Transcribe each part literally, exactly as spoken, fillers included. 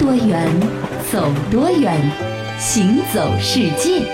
多远，走多远，行走世界。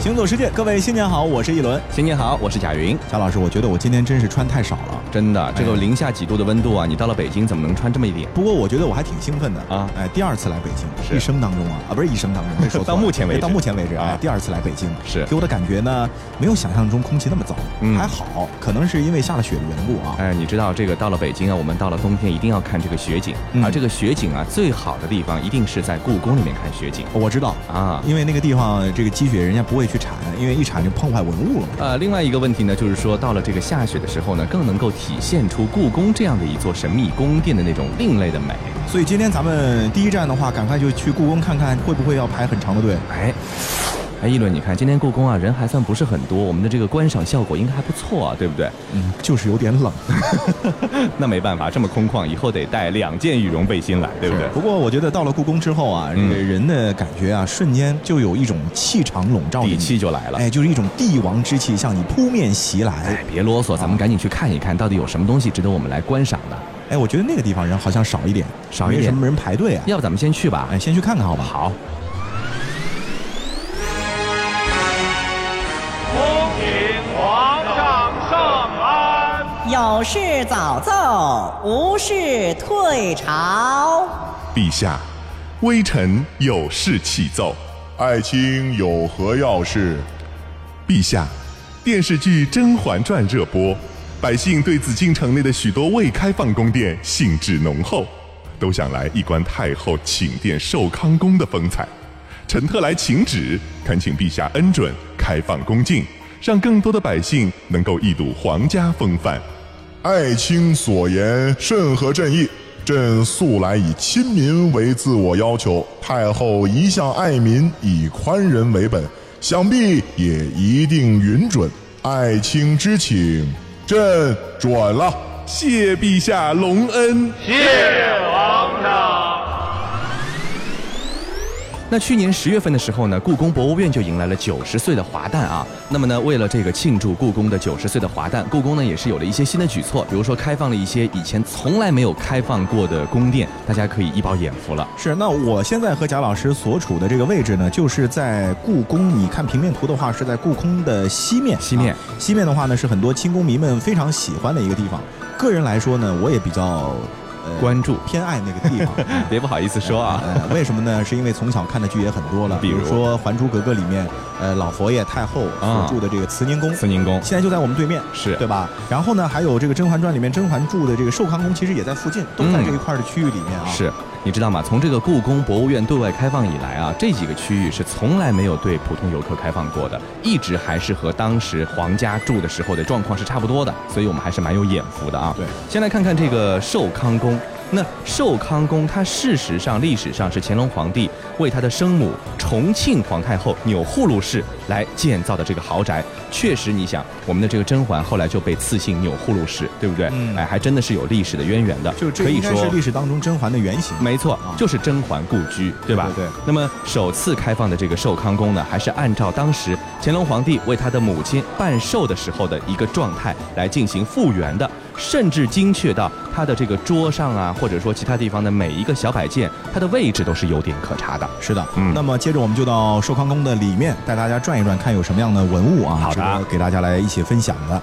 行走世界，各位新年好，我是一轮。新年好，我是贾云。贾老师，我觉得我今天真是穿太少了，真的，这个零下几度的温度啊，你到了北京怎么能穿这么一点？不过我觉得我还挺兴奋的啊，哎，第二次来北京，一生当中啊，啊不是一生当中，没说到目前为止，到目前为止啊，第二次来北京是给我的感觉呢，没有想象中空气那么糟，嗯，还好，可能是因为下了雪的缘故啊。哎，你知道这个到了北京啊，我们到了冬天一定要看这个雪景，嗯、而这个雪景啊，最好的地方一定是在故宫里面看雪景。我知道啊，因为那个地方这个积雪人家不会去铲，因为一铲就碰坏文物了嘛。呃，另外一个问题呢，就是说到了这个下雪的时候呢，更能够体现出故宫这样的一座神秘宫殿的那种另类的美。所以今天咱们第一站的话，赶快就去故宫看看，会不会要排很长的队？哎。哎，一轮，你看今天故宫啊，人还算不是很多，我们的这个观赏效果应该还不错啊，对不对？嗯，就是有点冷。那没办法，这么空旷，以后得带两件羽绒背心来，对不对？不过我觉得到了故宫之后啊，嗯、人的感觉啊，瞬间就有一种气场笼罩，底气就来了。哎，就是一种帝王之气向你扑面袭来。哎，别啰嗦，咱们赶紧去看一看，到底有什么东西值得我们来观赏的。哎，我觉得那个地方人好像少一点，少一点，没什么人排队啊。要不咱们先去吧？哎，先去看看好吧？好。有事早奏，无事退朝。陛下，微臣有事启奏。爱卿有何要事？陛下，电视剧《甄嬛传》热播，百姓对紫禁城内的许多未开放宫殿兴致浓厚，都想来一观太后寝殿寿康宫的风采。臣特来请旨，恳请陛下恩准开放宫禁，让更多的百姓能够一睹皇家风范。爱卿所言甚合朕意，朕素来以亲民为自我要求，太后一向爱民，以宽仁为本，想必也一定允准。爱卿之请，朕准了。谢陛下隆恩，谢皇上。那去年十月份的时候呢，故宫博物院就迎来了九十岁的华诞啊。那么呢，为了这个庆祝故宫的九十岁的华诞，故宫呢也是有了一些新的举措，比如说开放了一些以前从来没有开放过的宫殿，大家可以一饱眼福了。是，那我现在和贾老师所处的这个位置呢，就是在故宫。你看平面图的话，是在故宫的西面。西面，啊、西面的话呢，是很多清宫迷们非常喜欢的一个地方。个人来说呢，我也比较。呃、关注偏爱那个地方，别不好意思说啊、呃呃。为什么呢？是因为从小看的剧也很多了，比如说《还珠格格》里面，呃，老佛爷太后所住的这个慈宁宫，慈宁宫现在就在我们对面，是对吧？然后呢，还有这个《甄嬛传》里面甄嬛住的这个寿康宫，其实也在附近，都在这一块的区域里面啊。嗯、是。你知道吗？从这个故宫博物院对外开放以来啊，这几个区域是从来没有对普通游客开放过的，一直还是和当时皇家住的时候的状况是差不多的，所以我们还是蛮有眼福的啊。对，先来看看这个寿康宫。那寿康宫它事实上历史上是乾隆皇帝为他的生母崇庆皇太后钮祜禄氏来建造的这个豪宅。确实你想，我们的这个甄嬛后来就被赐姓钮祜禄氏，对不对？嗯、哎，还真的是有历史的渊源的，就这应该是历史当中甄嬛的原型。没错，就是甄嬛故居，对吧？ 对, 对, 对。那么首次开放的这个寿康宫呢，还是按照当时乾隆皇帝为他的母亲办寿的时候的一个状态来进行复原的，甚至精确到它的这个桌上啊，或者说其他地方的每一个小摆件，它的位置都是有点可查的。是的，嗯。那么接着我们就到寿康宫的里面，带大家转一转，看有什么样的文物啊，好的，给大家来一起分享的。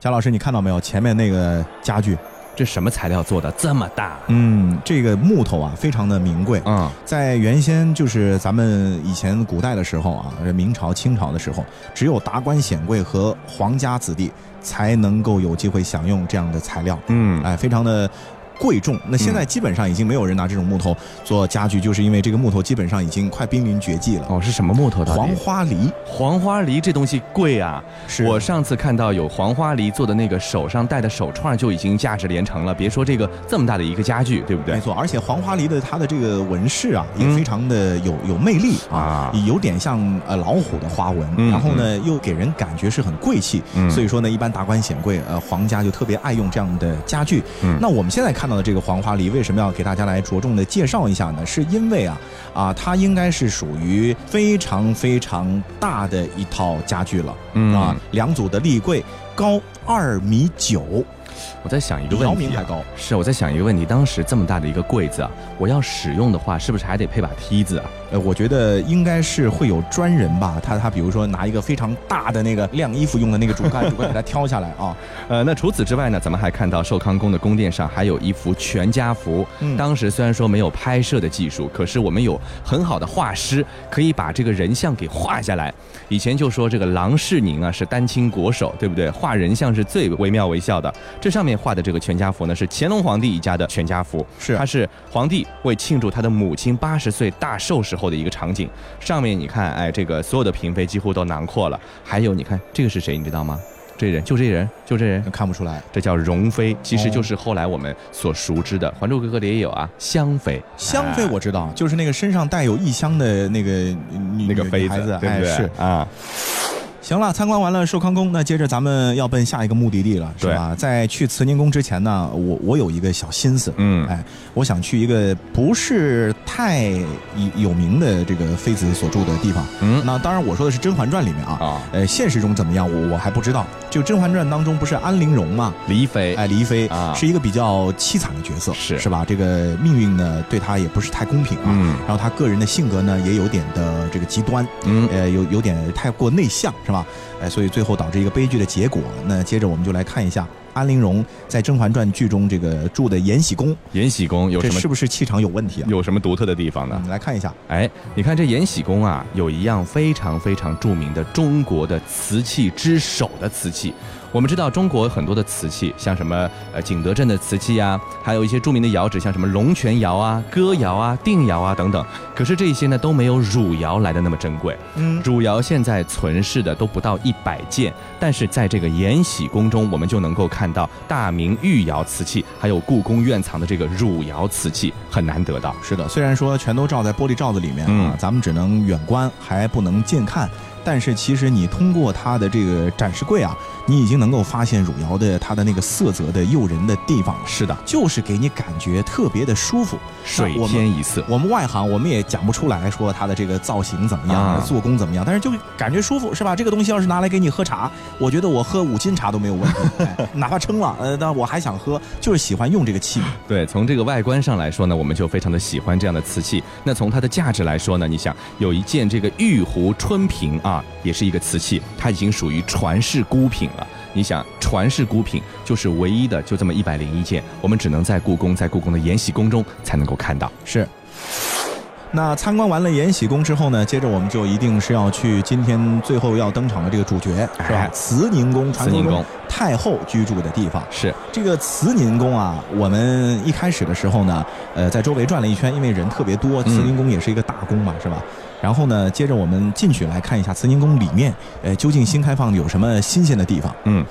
贾老师，你看到没有？前面那个家具。这什么材料做的这么大？嗯，这个木头啊，非常的名贵。嗯，在原先就是咱们以前古代的时候啊，明朝、清朝的时候，只有达官显贵和皇家子弟才能够有机会享用这样的材料。嗯，哎，非常的贵重。那现在基本上已经没有人拿这种木头做家具，就是因为这个木头基本上已经快濒临绝迹了。哦，是什么木头？黄花梨。黄花梨这东西贵啊！是我上次看到有黄花梨做的那个手上戴的手串就已经价值连城了，别说这个这么大的一个家具，对不对？没错，而且黄花梨的它的这个纹饰啊，也非常的有、嗯、有魅力啊，有点像呃老虎的花纹，嗯、然后呢又给人感觉是很贵气。嗯、所以说呢，一般达官显贵呃皇家就特别爱用这样的家具。嗯、那我们现在看看到的这个黄花梨为什么要给大家来着重的介绍一下呢？是因为啊啊，它应该是属于非常非常大的一套家具了。嗯、啊，两组的立柜高二米九。我在想一个问题、啊，姚明还高。是，我在想一个问题，当时这么大的一个柜子、啊，我要使用的话，是不是还得配把梯子啊？呃，我觉得应该是会有专人吧，他他比如说拿一个非常大的那个晾衣服用的那个竹竿，竹竿给它挑下来啊。呃，那除此之外呢，咱们还看到寿康宫的宫殿上还有一幅全家福、嗯。当时虽然说没有拍摄的技术，可是我们有很好的画师可以把这个人像给画下来。以前就说这个郎世宁啊是丹青国手，对不对？画人像是最惟妙惟肖的。这上面画的这个全家福呢，是乾隆皇帝一家的全家福，是他是皇帝为庆祝他的母亲八十岁大寿时候的一个场景。上面你看，哎，这个所有的嫔妃几乎都囊括了。还有你看这个是谁，你知道吗？这人就这人就这人看不出来，这叫容妃，其实就是后来我们所熟知的《还珠格格》里也有啊，香妃。香妃我知道、哎，就是那个身上带有异香的那个那个妃子，对不对？哎、是啊。行了，参观完了寿康宫，那接着咱们要奔下一个目的地了，是吧？在去慈宁宫之前呢，我我有一个小心思，嗯，哎，我想去一个不是太有名的这个妃子所住的地方，嗯，那当然我说的是《甄嬛传》里面啊，啊，呃，现实中怎么样我我还不知道。就《甄嬛传》当中不是安陵容嘛，黎妃，哎，黎妃啊，是一个比较凄惨的角色，是是吧？这个命运呢对她也不是太公平啊，嗯，然后她个人的性格呢也有点的这个极端，嗯，呃，有有点太过内向。是吧？哎，所以最后导致一个悲剧的结果。那接着我们就来看一下安陵容在《甄嬛传》剧中这个住的延禧宫。延禧宫有什么？这是不是气场有问题啊？有什么独特的地方呢？我们来看一下。哎，你看这延禧宫啊，有一样非常非常著名的中国的瓷器之首的瓷器。我们知道中国很多的瓷器，像什么呃景德镇的瓷器啊，还有一些著名的窑址，像什么龙泉窑啊、哥窑啊、定窑啊等等。可是这些呢都没有汝窑来的那么珍贵。嗯，汝窑现在存世的都不到一百件，但是在这个延禧宫中，我们就能够看到大明御窑瓷器，还有故宫院藏的这个汝窑瓷器，很难得到。是的，虽然说全都罩在玻璃罩子里面啊，嗯、咱们只能远观，还不能近看。但是其实你通过它的这个展示柜啊，你已经能够发现汝窑的它的那个色泽的诱人的地方了。是的，就是给你感觉特别的舒服，水天一色。我们外行我们也讲不出来说它的这个造型怎么样、啊、做工怎么样，但是就感觉舒服，是吧？这个东西要是拿来给你喝茶，我觉得我喝五斤茶都没有问题，哎、哪怕撑了，呃，但我还想喝，就是喜欢用这个器皿。对，从这个外观上来说呢，我们就非常的喜欢这样的瓷器。那从它的价值来说呢，你想有一件这个玉壶春瓶啊。也是一个瓷器，它已经属于传世孤品了。你想，传世孤品就是唯一的，就这么一百零一件，我们只能在故宫，在故宫的延禧宫中才能够看到。是。那参观完了延禧宫之后呢，接着我们就一定是要去今天最后要登场的这个主角，是吧？慈宁宫，传说中太后居住的地方。是这个慈宁宫啊，我们一开始的时候呢，呃，在周围转了一圈，因为人特别多，慈宁宫也是一个大宫嘛，是吧？然后呢，接着我们进去来看一下慈宁宫里面，呃，究竟新开放有什么新鲜的地方？嗯。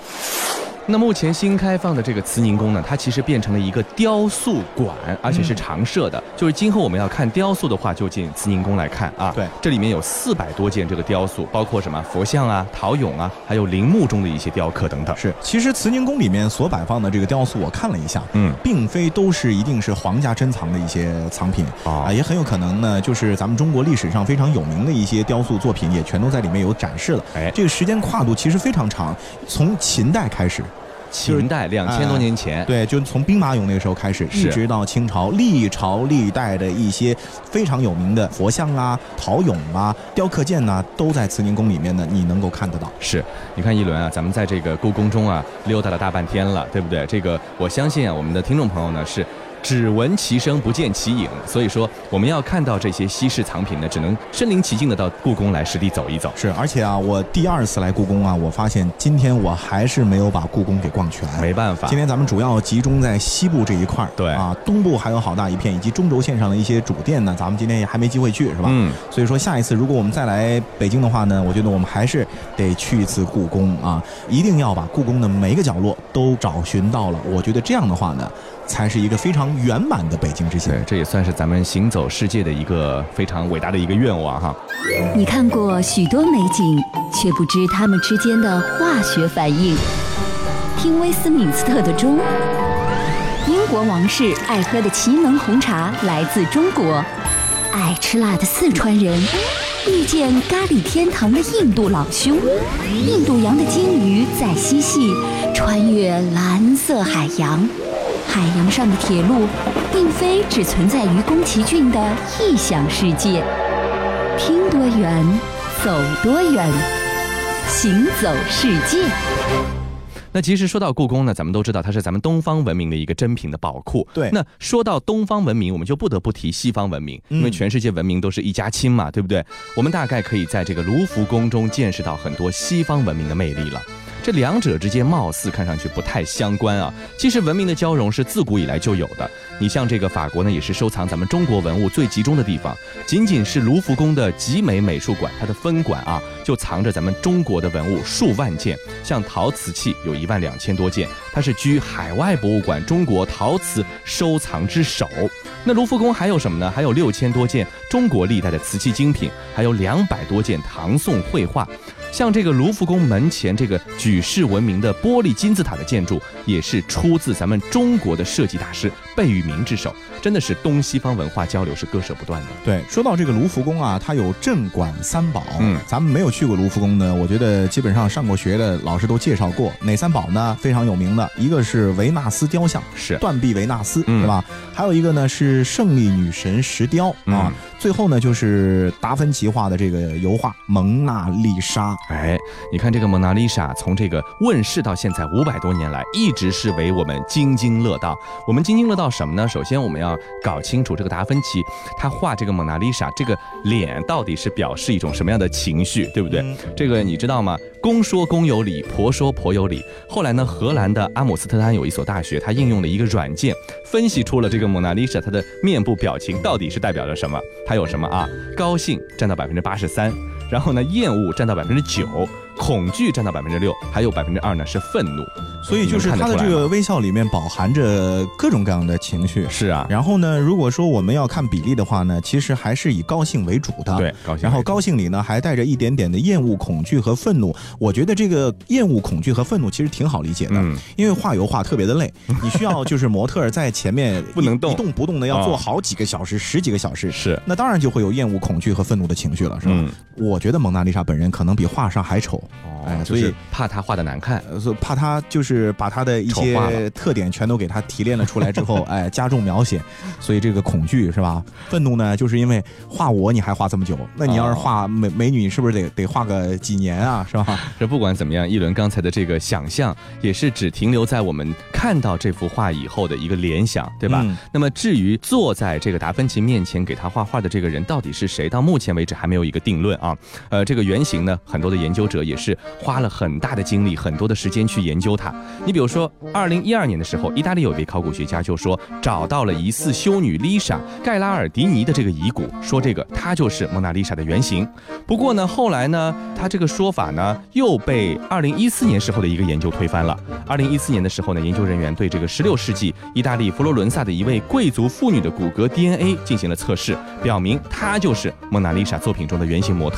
那目前新开放的这个慈宁宫呢，它其实变成了一个雕塑馆，而且是常设的。嗯、就是今后我们要看雕塑的话，就进慈宁宫来看啊。对，这里面有四百多件这个雕塑，包括什么佛像啊、陶俑啊，还有陵墓中的一些雕刻等等。是，其实慈宁宫里面所摆放的这个雕塑，我看了一下，嗯，并非都是一定是皇家珍藏的一些藏品啊、哦呃，也很有可能呢，就是咱们中国历史上非常有名的一些雕塑作品，也全都在里面有展示了。哎，这个时间跨度其实非常长，从秦代开始。秦代两千多年前、呃，对，就从兵马俑那个时候开始，一直到清朝，历朝历代的一些非常有名的佛像啊、陶俑啊、雕刻件呐、啊，都在慈宁宫里面呢，你能够看得到。是，你看一轮啊，咱们在这个故宫中啊溜达了大半天了，对不对？这个我相信啊，我们的听众朋友呢是。只闻其声不见其影，所以说我们要看到这些稀世藏品呢，只能身临其境的到故宫来实地走一走。是，而且啊，我第二次来故宫啊，我发现今天我还是没有把故宫给逛全，没办法。今天咱们主要集中在西部这一块儿，对啊，东部还有好大一片，以及中轴线上的一些主殿呢，咱们今天也还没机会去，是吧？嗯。所以说下一次如果我们再来北京的话呢，我觉得我们还是得去一次故宫啊，一定要把故宫的每一个角落都找寻到了。我觉得这样的话呢。才是一个非常圆满的北京之行。对，这也算是咱们行走世界的一个非常伟大的一个愿望哈。你看过许多美景，却不知它们之间的化学反应。听威斯敏斯特的钟，英国王室爱喝的祁门红茶来自中国，爱吃辣的四川人。遇见咖喱天堂的印度老兄，印度洋的鲸鱼在嬉戏，穿越蓝色海洋。海洋上的铁路并非只存在于宫崎骏的异想世界。听多远，走多远，行走世界。那其实说到故宫呢，咱们都知道它是咱们东方文明的一个珍品的宝库。对。那说到东方文明，我们就不得不提西方文明，因为全世界文明都是一家亲嘛，对不对？我们大概可以在这个卢浮宫中见识到很多西方文明的魅力了。这两者之间貌似看上去不太相关啊，其实文明的交融是自古以来就有的。你像这个法国呢，也是收藏咱们中国文物最集中的地方，仅仅是卢浮宫的集美美术馆，它的分馆啊，就藏着咱们中国的文物数万件，像陶瓷器有一万两千多件，它是居海外博物馆中国陶瓷收藏之首。那卢浮宫还有什么呢？还有六千多件中国历代的瓷器精品，还有两百多件唐宋绘画。像这个卢浮宫门前这个举世闻名的玻璃金字塔的建筑，也是出自咱们中国的设计大师贝聿铭之手，真的是东西方文化交流是割舍不断的。对，说到这个卢浮宫啊，它有镇馆三宝。嗯，咱们没有去过卢浮宫呢，我觉得基本上上过学的老师都介绍过哪三宝呢？非常有名的一个是维纳斯雕像，是断臂维纳斯，嗯，对吧？还有一个呢是胜利女神石雕啊，嗯，最后呢就是达芬奇画的这个油画《蒙娜丽莎》。哎，你看这个蒙娜丽莎从这个问世到现在五百多年来，一直是为我们津津乐道。我们津津乐道什么呢？首先我们要搞清楚这个达芬奇他画这个蒙娜丽莎这个脸到底是表示一种什么样的情绪，对不对？嗯，这个你知道吗？公说公有理，婆说婆有理。后来呢，荷兰的阿姆斯特丹有一所大学，他应用了一个软件分析出了这个蒙娜丽莎她的面部表情到底是代表着什么。她有什么啊？高兴占到百分之八十三，然后呢厌恶占到百分之九，恐惧占到百分之六，还有百分之二呢是愤怒。所以就是他的这个微笑里面饱含着各种各样的情绪。是啊。然后呢，如果说我们要看比例的话呢，其实还是以高兴为主的。对，高兴。然后高兴里呢还带着一点点的厌恶、恐惧和愤怒。我觉得这个厌恶、恐惧和愤怒其实挺好理解的，嗯，因为画油画特别的累，你需要就是模特在前面不能动，一动不动的要做好几个小时，哦，十几个小时。是。那当然就会有厌恶、恐惧和愤怒的情绪了，是吧？嗯，我觉得蒙娜丽莎本人可能比画上还丑。哦，哎，所以，就是，怕他画的难看，所以怕他就是把他的一些特点全都给他提炼了出来之后，哎，加重描写。所以这个恐惧是吧？愤怒呢，就是因为画我你还画这么久，那你要是画美美女，你是不是得得画个几年啊，是吧？这不管怎么样，一轮刚才的这个想象也是只停留在我们看到这幅画以后的一个联想，对吧？嗯，那么至于坐在这个达芬奇面前给他画画的这个人到底是谁，到目前为止还没有一个定论啊。呃，这个原型呢，很多的研究者也是花了很大的精力、很多的时间去研究它。你比如说，二零一二年的时候，意大利有一位考古学家就说找到了疑似修女丽莎·盖拉尔迪尼的这个遗骨，说这个她就是蒙娜丽莎的原型。不过呢，后来呢，他这个说法呢又被二零一四年时候的一个研究推翻了。二零一四年的时候呢，研究人员对这个十六世纪意大利佛罗伦萨的一位贵族妇女的骨骼 D N A 进行了测试，表明她就是蒙娜丽莎作品中的原型模特。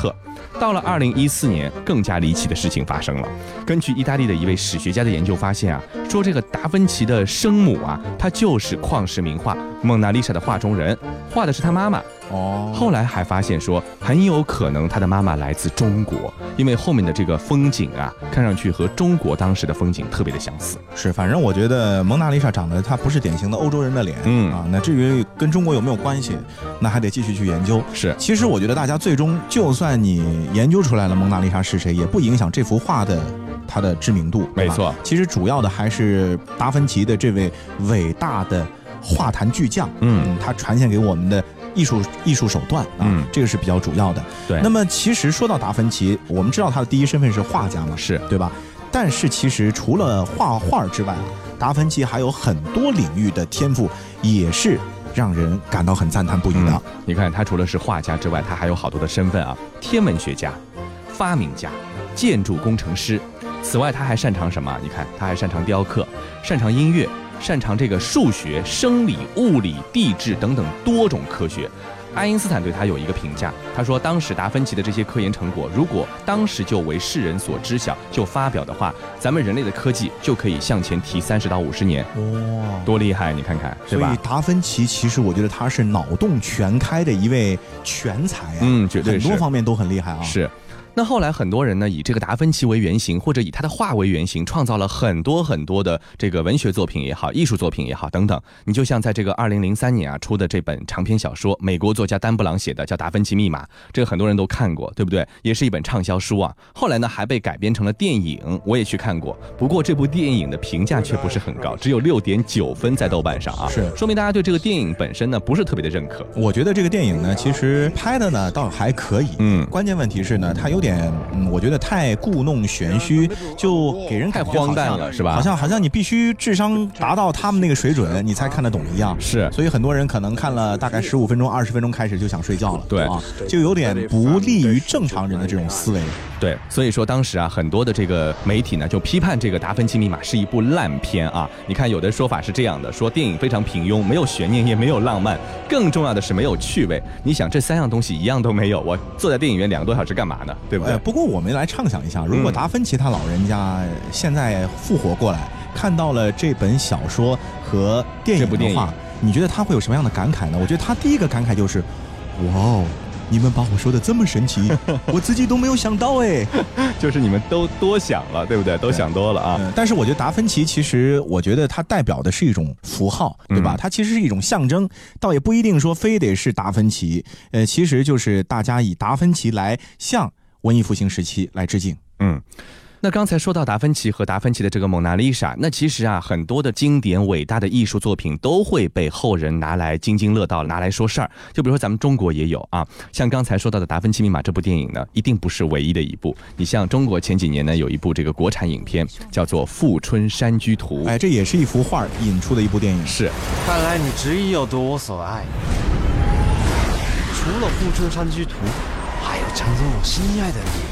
到了二零一四年，更加离奇的事情发生了。根据意大利的一位史学家的研究发现啊，说这个达芬奇的生母啊，她就是旷世名画《蒙娜丽莎》的画中人，画的是她妈妈。哦，后来还发现说，很有可能他的妈妈来自中国，因为后面的这个风景啊，看上去和中国当时的风景特别的相似。是，反正我觉得蒙娜丽莎长得她不是典型的欧洲人的脸，嗯啊，那至于跟中国有没有关系，那还得继续去研究。是，其实我觉得大家最终，就算你研究出来了蒙娜丽莎是谁，也不影响这幅画的它的知名度。没错，其实主要的还是达芬奇的这位伟大的画坛巨匠，嗯，嗯他传献给我们的艺术艺术手段啊，嗯，这个是比较主要的。对，那么其实说到达芬奇，我们知道他的第一身份是画家嘛，是对吧？但是其实除了画画之外，达芬奇还有很多领域的天赋，也是让人感到很赞叹不已的。嗯，你看，他除了是画家之外，他还有好多的身份啊：天文学家、发明家、建筑工程师。此外，他还擅长什么？你看，他还擅长雕刻，擅长音乐。擅长这个数学、生理、物理、地质等等多种科学。爱因斯坦对他有一个评价，他说当时达芬奇的这些科研成果，如果当时就为世人所知晓、就发表的话，咱们人类的科技就可以向前提三十到五十年。哇，多厉害！你看看，对吧？所以达芬奇其实我觉得他是脑洞全开的一位全才啊，嗯，绝对是，很多方面都很厉害啊。是。那后来很多人呢，以这个达芬奇为原型，或者以他的画为原型，创造了很多很多的这个文学作品也好，艺术作品也好等等。你就像在这个二零零三年啊出的这本长篇小说，美国作家丹布朗写的，叫《达芬奇密码》，这个很多人都看过，对不对？也是一本畅销书啊。后来呢，还被改编成了电影，我也去看过。不过这部电影的评价却不是很高，只有六点九分在豆瓣上啊，是说明大家对这个电影本身呢不是特别的认可。我觉得这个电影呢，其实拍的呢倒还可以，嗯，关键问题是呢，它有。有点，嗯，我觉得太故弄玄虚，就给人太荒诞了，是吧？好像好像你必须智商达到他们那个水准，你才看得懂一样。是，所以很多人可能看了大概十五分钟、二十分钟开始就想睡觉了，对啊，就有点不利于正常人的这种思维。对，所以说当时啊，很多的这个媒体呢就批判这个《达芬奇密码》是一部烂片啊。你看，有的说法是这样的，说电影非常平庸，没有悬念，也没有浪漫，更重要的是没有趣味。你想，这三样东西一样都没有，我坐在电影院两个多小时干嘛呢？对不对？呃，不过我们来畅想一下，如果达芬奇他老人家现在复活过来，看到了这本小说和电影的话，你觉得他会有什么样的感慨呢？我觉得他第一个感慨就是，哇哦！你们把我说的这么神奇，我自己都没有想到哎，就是你们都多想了，对不对？都想多了啊。嗯、但是我觉得达芬奇其实，我觉得它代表的是一种符号，对吧？嗯、它其实是一种象征，倒也不一定说非得是达芬奇。呃，其实就是大家以达芬奇来向文艺复兴时期来致敬。嗯。那刚才说到达芬奇和达芬奇的这个蒙娜丽莎，那其实啊，很多的经典伟大的艺术作品都会被后人拿来津津乐道，拿来说事儿。就比如说咱们中国也有啊，像刚才说到的《达芬奇密码》这部电影呢，一定不是唯一的一部。你像中国前几年呢，有一部这个国产影片叫做《富春山居图》，哎，这也是一幅画引出的一部电影。是，看来你执意要夺我所爱，除了《富春山居图》，还有藏着我心爱的你。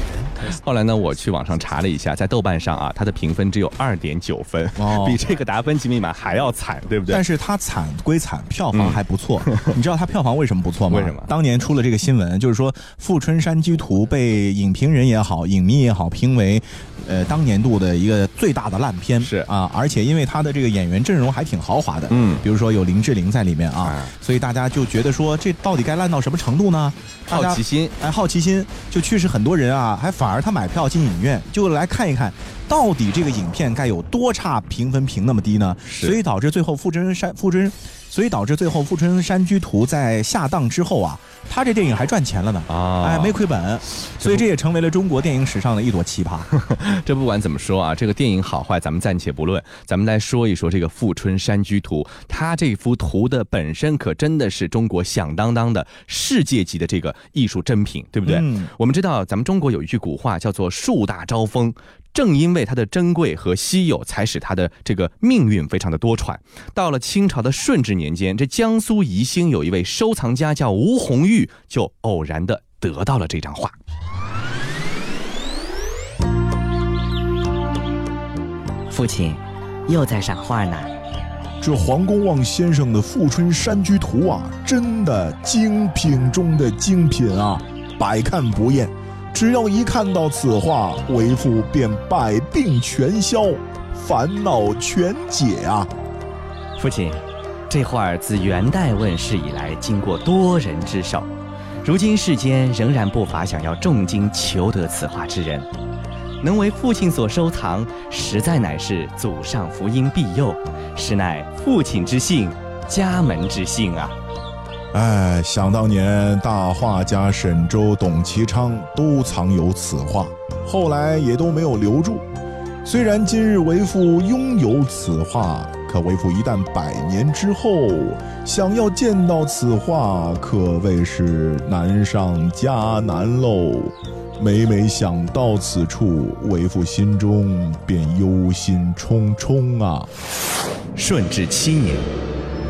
后来呢，我去网上查了一下，在豆瓣上啊，它的评分只有二点九分，哦、比这个《达芬奇密码》还要惨，对不对？但是它惨归惨，票房还不错。嗯、你知道它票房为什么不错吗？为什么？当年出了这个新闻，就是说《富春山居图》被影评人也好、影迷也好评为，呃，当年度的一个最大的烂片。是啊，而且因为它的这个演员阵容还挺豪华的，嗯，比如说有林志玲在里面啊，哎、所以大家就觉得说这到底该烂到什么程度呢？好奇心，哎，好奇心就驱使很多人啊，还反。而他买票进影院，就来看一看到底这个影片该有多差，评分评那么低呢？所以导致最后《富春山富春》，所以导致最后《富春山居图》在下档之后啊，他这电影还赚钱了呢，啊、哎，没亏本，所以这也成为了中国电影史上的一朵奇葩。这不管怎么说啊，这个电影好坏咱们暂且不论，咱们来说一说这个《富春山居图》，它这幅图的本身可真的是中国响当当的世界级的这个艺术珍品，对不对？嗯、我们知道咱们中国有一句古话叫做“树大招风”。正因为它的珍贵和稀有，才使它的这个命运非常的多舛。到了清朝的顺治年间，这江苏宜兴有一位收藏家叫吴红玉，就偶然的得到了这张画。父亲，又在赏画呢。这黄公望先生的《富春山居图》啊，真的精品中的精品啊，百看不厌。只要一看到此画，为父便百病全消，烦恼全解啊！父亲，这画自元代问世以来，经过多人之手，如今世间仍然不乏想要重金求得此画之人。能为父亲所收藏，实在乃是祖上福荫庇佑，实乃父亲之幸，家门之幸啊！哎，想当年大画家沈周、董其昌都藏有此画，后来也都没有留住。虽然今日为父拥有此画，可为父一旦百年之后想要见到此画，可谓是难上加难喽。每每想到此处，为父心中便忧心忡忡啊。顺治七年，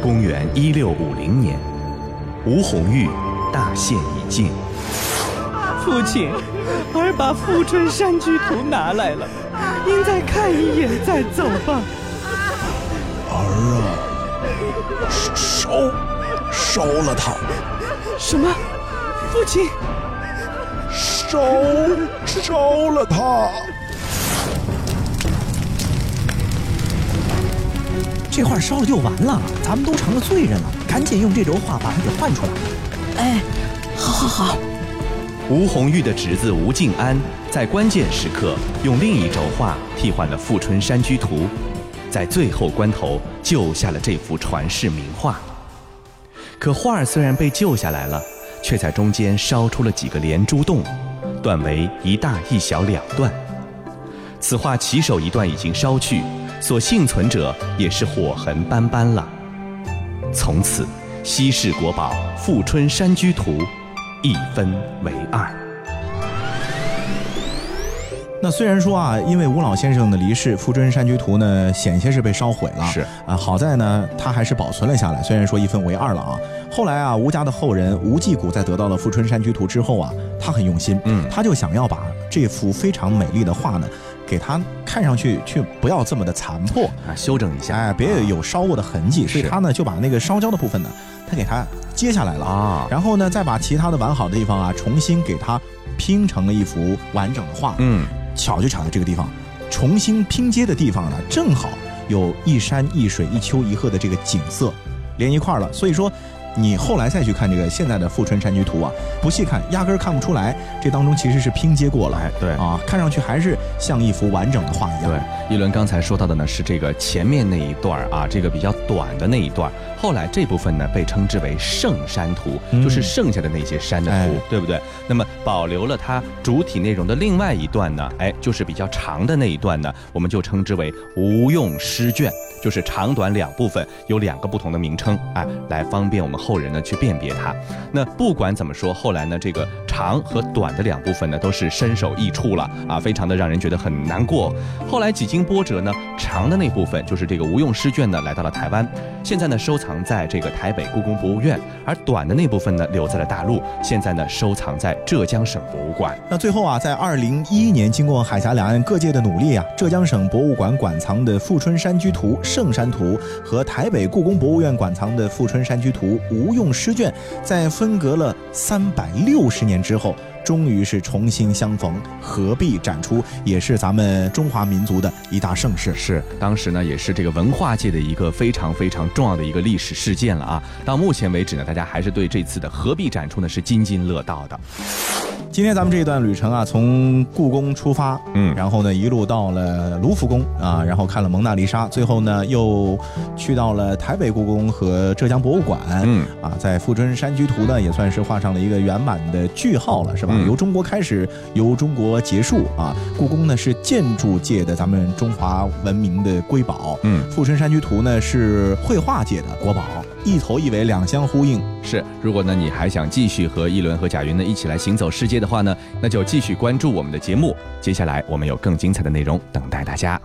公元一六五零年。吴红玉大限已尽，父亲，儿把《富春山居图》拿来了，您再看一眼再走吧。儿啊！烧，烧了他！什么？父亲？烧，烧了他！这话烧了就完了，咱们都成了罪人了，赶紧用这种话把他给换出来。哎，好好好。吴红玉的侄子吴静安在关键时刻用另一轴画替换了《富春山居图》，在最后关头救下了这幅传世名画。可画儿虽然被救下来了，却在中间烧出了几个连珠洞，断为一大一小两段。此画起手一段已经烧去，所幸存者也是火痕斑斑了。从此，稀世国宝《富春山居图》一分为二。那虽然说啊，因为吴老先生的离世，《富春山居图》呢险些是被烧毁了，是啊，好在呢他还是保存了下来，虽然说一分为二了啊。后来啊，吴家的后人吴继古在得到了《富春山居图》之后啊，他很用心，嗯，他就想要把这幅非常美丽的画呢，给它看上去却不要这么的残破啊，修整一下，哎，别有烧过的痕迹，啊、所以他呢就把那个烧焦的部分呢，他给它接下来了啊，然后呢再把其他的完好的地方啊，重新给它拼成了一幅完整的画。嗯，巧就巧在这个地方，重新拼接的地方呢，正好有一山一水一丘一壑的这个景色连一块了，所以说。你后来再去看这个现在的《富春山居图》啊，不细看压根儿看不出来，这当中其实是拼接过了，哎，对啊，看上去还是像一幅完整的画一样。对，一轮刚才说到的呢是这个前面那一段啊，这个比较短的那一段，后来这部分呢被称之为剩山图，嗯、就是剩下的那些山的图，哎、对不对？那么保留了它主体内容的另外一段呢，哎，就是比较长的那一段呢，我们就称之为无用诗卷，就是长短两部分有两个不同的名称，哎，来方便我们后人呢去辨别它。那不管怎么说，后来呢这个长和短的两部分呢都是身首异处了啊，非常的让人觉得很难过。后来几经波折呢，长的那部分就是这个无用诗卷呢来到了台湾，现在呢收藏在这个台北故宫博物院，而短的那部分呢留在了大陆，现在呢收藏在浙江省博物馆。那最后啊，在二零一一年，经过海峡两岸各界的努力啊，浙江省博物馆馆藏的《富春山居图》《圣山图》和台北故宫博物院馆藏的《富春山居图》无用诗卷在分隔了三百六十年之后，终于是重新相逢，合璧展出，也是咱们中华民族的一大盛事。是，当时呢也是这个文化界的一个非常非常重要的一个历史事件了啊。到目前为止呢，大家还是对这次的合璧展出呢是津津乐道的。今天咱们这一段旅程啊，从故宫出发，嗯，然后呢一路到了卢浮宫啊，然后看了蒙娜丽莎，最后呢又去到了台北故宫和浙江博物馆，嗯，啊，在《富春山居图》呢也算是画上了一个圆满的句号了，是吧？嗯、由中国开始，由中国结束啊。故宫呢是建筑界的咱们中华文明的瑰宝，嗯，《富春山居图》呢是绘画界的国宝。一头一尾两相呼应。是，如果呢你还想继续和一轮和贾云呢一起来行走世界的话呢，那就继续关注我们的节目，接下来我们有更精彩的内容等待大家。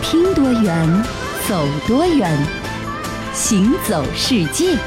拼多远，走多远，行走世界。